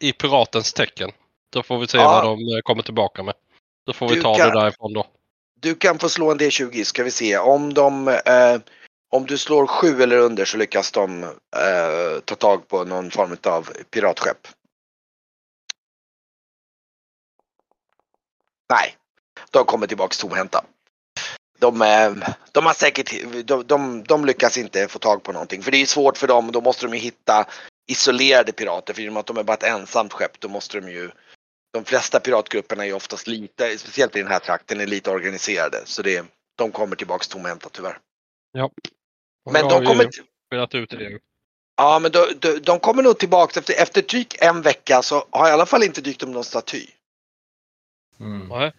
i piratens tecken. Då får vi se vad de kommer tillbaka med. Då får vi ta det därifrån då. Du kan få slå en D20, ska vi se. Om du slår 7 eller under så lyckas de ta tag på någon form av piratskepp. Nej, de kommer tillbaka tomhänta. De har säkert, de lyckas inte få tag på någonting. För det är svårt för dem, då måste de ju hitta isolerade pirater. För genom att de är bara ett ensamt skepp, då måste de ju... De flesta piratgrupperna är ju oftast lite, speciellt i den här trakten, är lite organiserade. Så de kommer tillbaka tomhänta tyvärr. Ja, men de kommer spelat ut det. Ja, men de kommer nog tillbaka efter typ en vecka, så har i alla fall inte dykt om någon staty. Mm. Mm.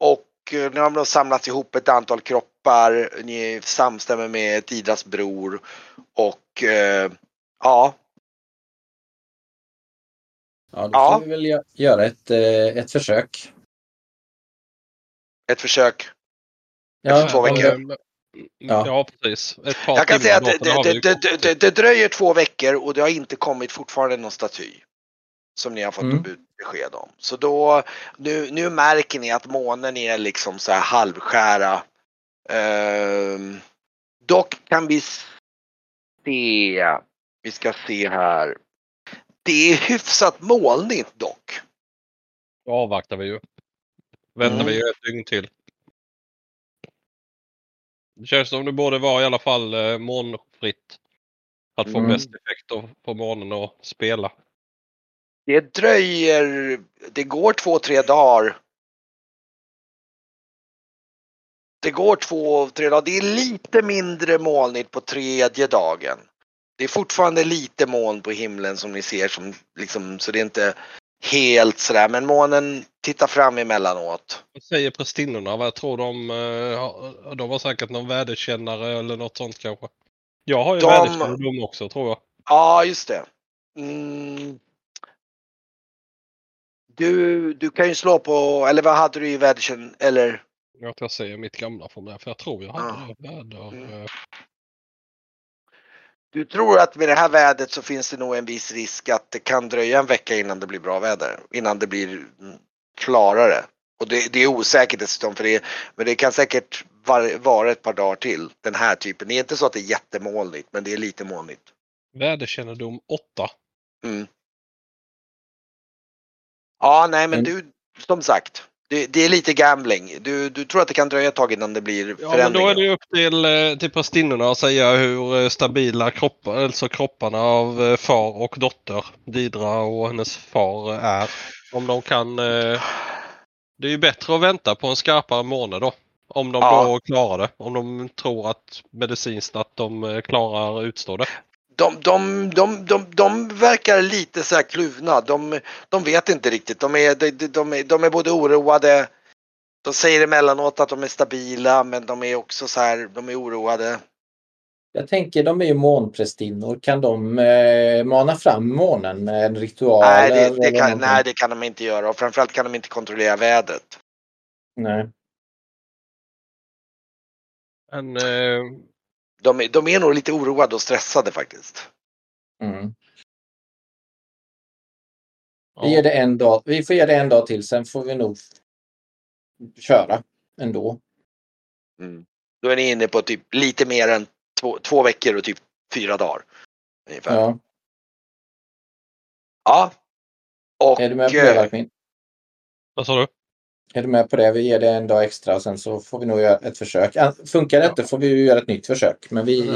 Och nu har de samlat ihop ett antal kroppar, ni samstämmer med Didras bror och då får vi väl göra ett försök. Ett försök. Ja, efter 2 veckor. Ja, precis. Jag kan säga att det dröjer 2 veckor och det har inte kommit fortfarande någon staty som ni har fått besked om. Så då, nu märker ni att månen är liksom så här halvskära. Dock kan vi se, vi ska se här. Det är hyfsat molnigt dock. Då avvaktar vi ju. Väntar vi ju ett dygn till. Det känns som det borde vara i alla fall molnfritt. Att få bäst effekt på molnen och spela. Det dröjer... Det går 2-3 dagar. Det är lite mindre molnigt på 3:e dagen. Det är fortfarande lite moln på himlen som ni ser. Som, liksom, så det är inte helt sådär. Men molnen tittar fram emellanåt. Vad säger prästinnorna? Vad tror de? De har säkert någon väderkännare eller något sånt kanske. Jag har ju väderkännare också, tror jag. Ja, just det. Mm. Du kan ju slå på, eller vad hade du i väderkänn, eller? Jag säger mitt gamla för mig, för jag tror jag hade väder. Mm. Du tror att med det här vädret så finns det nog en viss risk att det kan dröja en vecka innan det blir bra väder. Innan det blir klarare. Och det är osäkert dessutom för det. Men det kan säkert vara ett par dagar till. Den här typen. Det är inte så att det är jättemåligt, men det är lite molnigt. Väderkännedom 8. Mm. Ja, nej, men du, som sagt. Det är lite gambling. Du tror att det kan dröja ett tag innan det blir förändringar. Ja, men då är det upp till prästinnorna att säga hur stabila kroppar, alltså kropparna av far och dotter, Didra och hennes far, är. Om de kan... Det är ju bättre att vänta på en skarpare månad då. Om de då klarar det. Om de tror att medicinskt att de klarar utstå det. De verkar lite så här kluvna. De vet inte riktigt. De är både oroade. De säger emellanåt att de är stabila, men de är också så här, de är oroade. Jag tänker, de är ju månprästinnor. Kan de mana fram månen med en ritual? Nej, det kan de inte göra. Och framförallt kan de inte kontrollera vädret. Nej. Men, de är nog lite oroade och stressade faktiskt. Mm. Vi ger det en dag. Vi får ge det en dag till, sen får vi nog köra ändå. Mm. Då är ni inne på typ lite mer än två veckor och typ 4 dagar ungefär. Ja. Ja. Och är du med på det, Varkmin? Vad sa du? Är du med på det? Vi ger det en dag extra, sen så får vi nog göra ett försök. Funkar det inte får vi ju göra ett nytt försök. Men vi...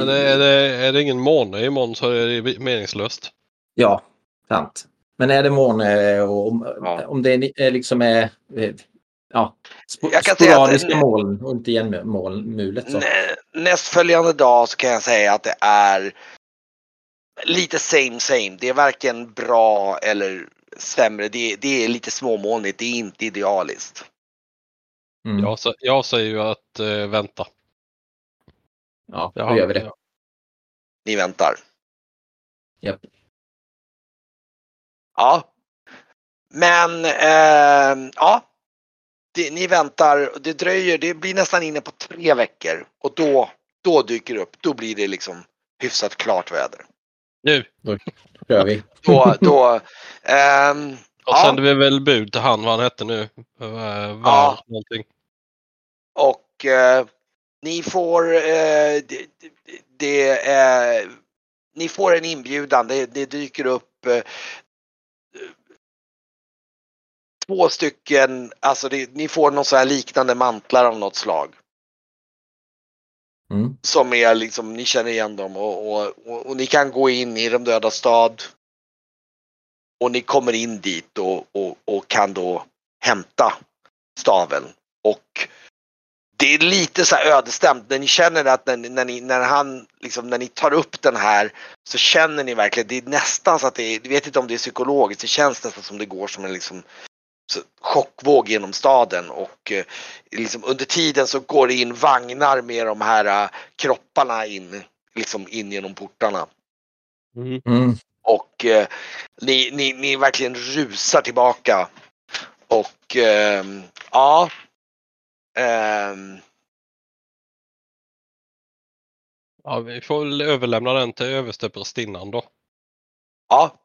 är det ingen måne imorgon så är det meningslöst. Ja, sant. Men är det måne och om det är liksom är... Ja, sporadiska moln och inte igen mulet. Nästföljande dag så kan jag säga att det är lite same. Det är varken bra eller sämre. Det är lite småmolnigt. Det är inte idealiskt. Mm. Jag säger ju att vänta. Ja, då gör vi det. Ni väntar. Japp. Ja. Men, ja. Ni väntar, det dröjer, det blir nästan inne på 3 veckor. Och då dyker det upp, då blir det liksom hyfsat klart väder. Nu! Då gör vi. Och sände vi väl bud till han, vad han hette nu. Någonting. Och ni får ni får en inbjudan, det dyker upp 2 stycken, alltså ni får någon så här liknande mantlar av något slag. Mm. Som är liksom, ni känner igen dem och ni kan gå in i de döda stad och ni kommer in dit och kan då hämta staven. Och det är lite så här ödestämt när ni känner att när ni tar upp den här så känner ni verkligen, det är nästan så att det är, jag vet inte om det är psykologiskt, det känns nästan som det går som en liksom chockvåg genom staden och liksom under tiden så går det in vagnar med de här kropparna in genom portarna. Mm. Och ni verkligen rusar tillbaka och vi får väl överlämna den till översteprästinnan då. Ja.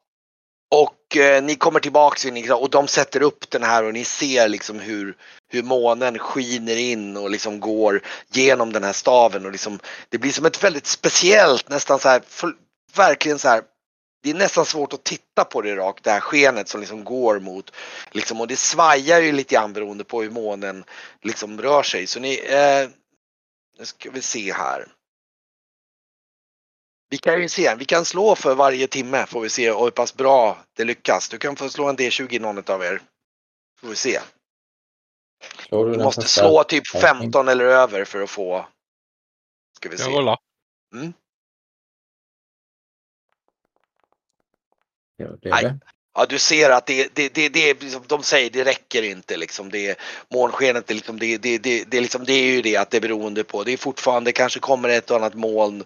Och ni kommer tillbaka och de sätter upp den här och ni ser liksom hur månen skiner in och liksom går genom den här staven och liksom, det blir som ett väldigt speciellt nästan så här, verkligen så här, det är nästan svårt att titta på det rakt, det här skenet som liksom går mot liksom, och det svajar ju lite grann beroende på hur månen liksom rör sig. Så ni, nu ska vi se här. Vi kan slå för varje timme, får vi se hur pass bra det lyckas. Du kan få slå en D20 någon av er. Får vi se. Du måste slå typ 15 eller över för att få. Ska vi se. Mm. Nej. Ja, du ser att det de säger det räcker inte liksom, det månskenet liksom, det liksom, det är ju det att det är beroende på. Det är fortfarande, kanske kommer ett och annat moln.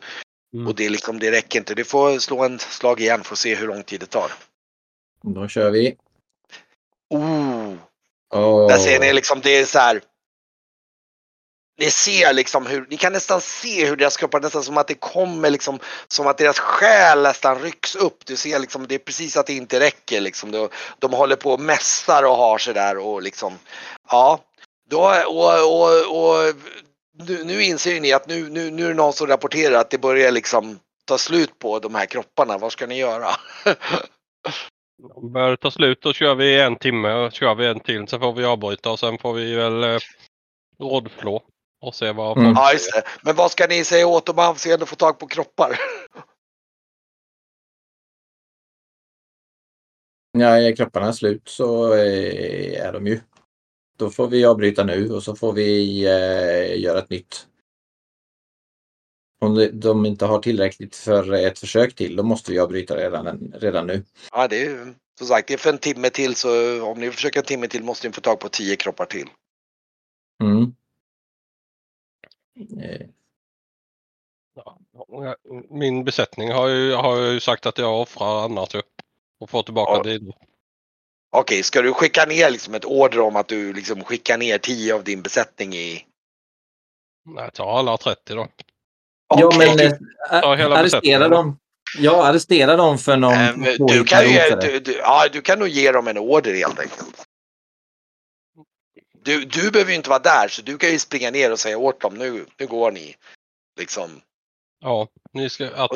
Mm. Och det är liksom, det räcker inte. Du får slå en slag igen för att se hur lång tid det tar. Då kör vi. Där ser ni liksom, det är så här. Ni ser liksom hur, ni kan nästan se hur deras kroppar, nästan som att det kommer liksom, som att deras själ nästan rycks upp. Du ser liksom, det är precis att det inte räcker liksom. De håller på och mässar och har sig där och liksom, ja. Nu inser ni att nu är det någon som rapporterar att det börjar liksom ta slut på de här kropparna. Vad ska ni göra? De börjar ta slut och kör vi 1 timme och kör vi 1 till. Sen får vi avbryta och sen får vi väl rådflå och se vad folk säger. Ja, just det. Men vad ska ni säga åt om avseende få tag på kroppar? När kropparna är slut så är de ju. Då får vi avbryta nu och så får vi göra ett nytt. Om de inte har tillräckligt för ett försök till, då måste vi avbryta redan nu. Ja, det är ju som sagt, det är för en timme till, så om ni försöker en timme till måste ni få tag på 10 kroppar till. Mm. Ja, min besättning har ju sagt att jag offrar annat och får tillbaka det. Okej, ska du skicka ner liksom ett order om att du liksom skickar ner 10 av din besättning i Nej, ta alla 30 då. Ja, okay. Men arrestera dem. Ja, arrestera dem för någon. Du kan nog ge dem en order helt enkelt. Du behöver ju inte vara där, så du kan ju springa ner och säga åt dem, nu går ni liksom. Ja, ni ska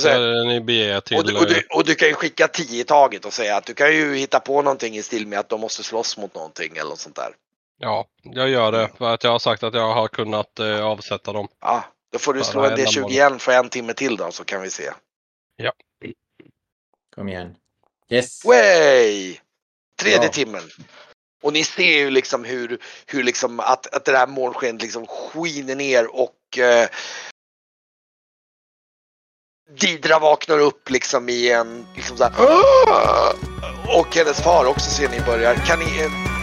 ni beger till. Och du kan ju skicka 10 i taget och säga att du kan ju hitta på någonting i stil med att de måste slåss mot någonting eller något sånt där. Ja, jag gör det för att jag har sagt att jag har kunnat avsätta dem. Ja, då får du slå en D20 igen för en timme till då, så kan vi se. Ja. Kom igen. Yes. Way! Tredje timmen. Och ni ser ju liksom hur liksom att det här målskenet liksom skiner ner och Didra vaknar upp liksom i en liksom så här, och hennes far också ser ni börjar. Kan ni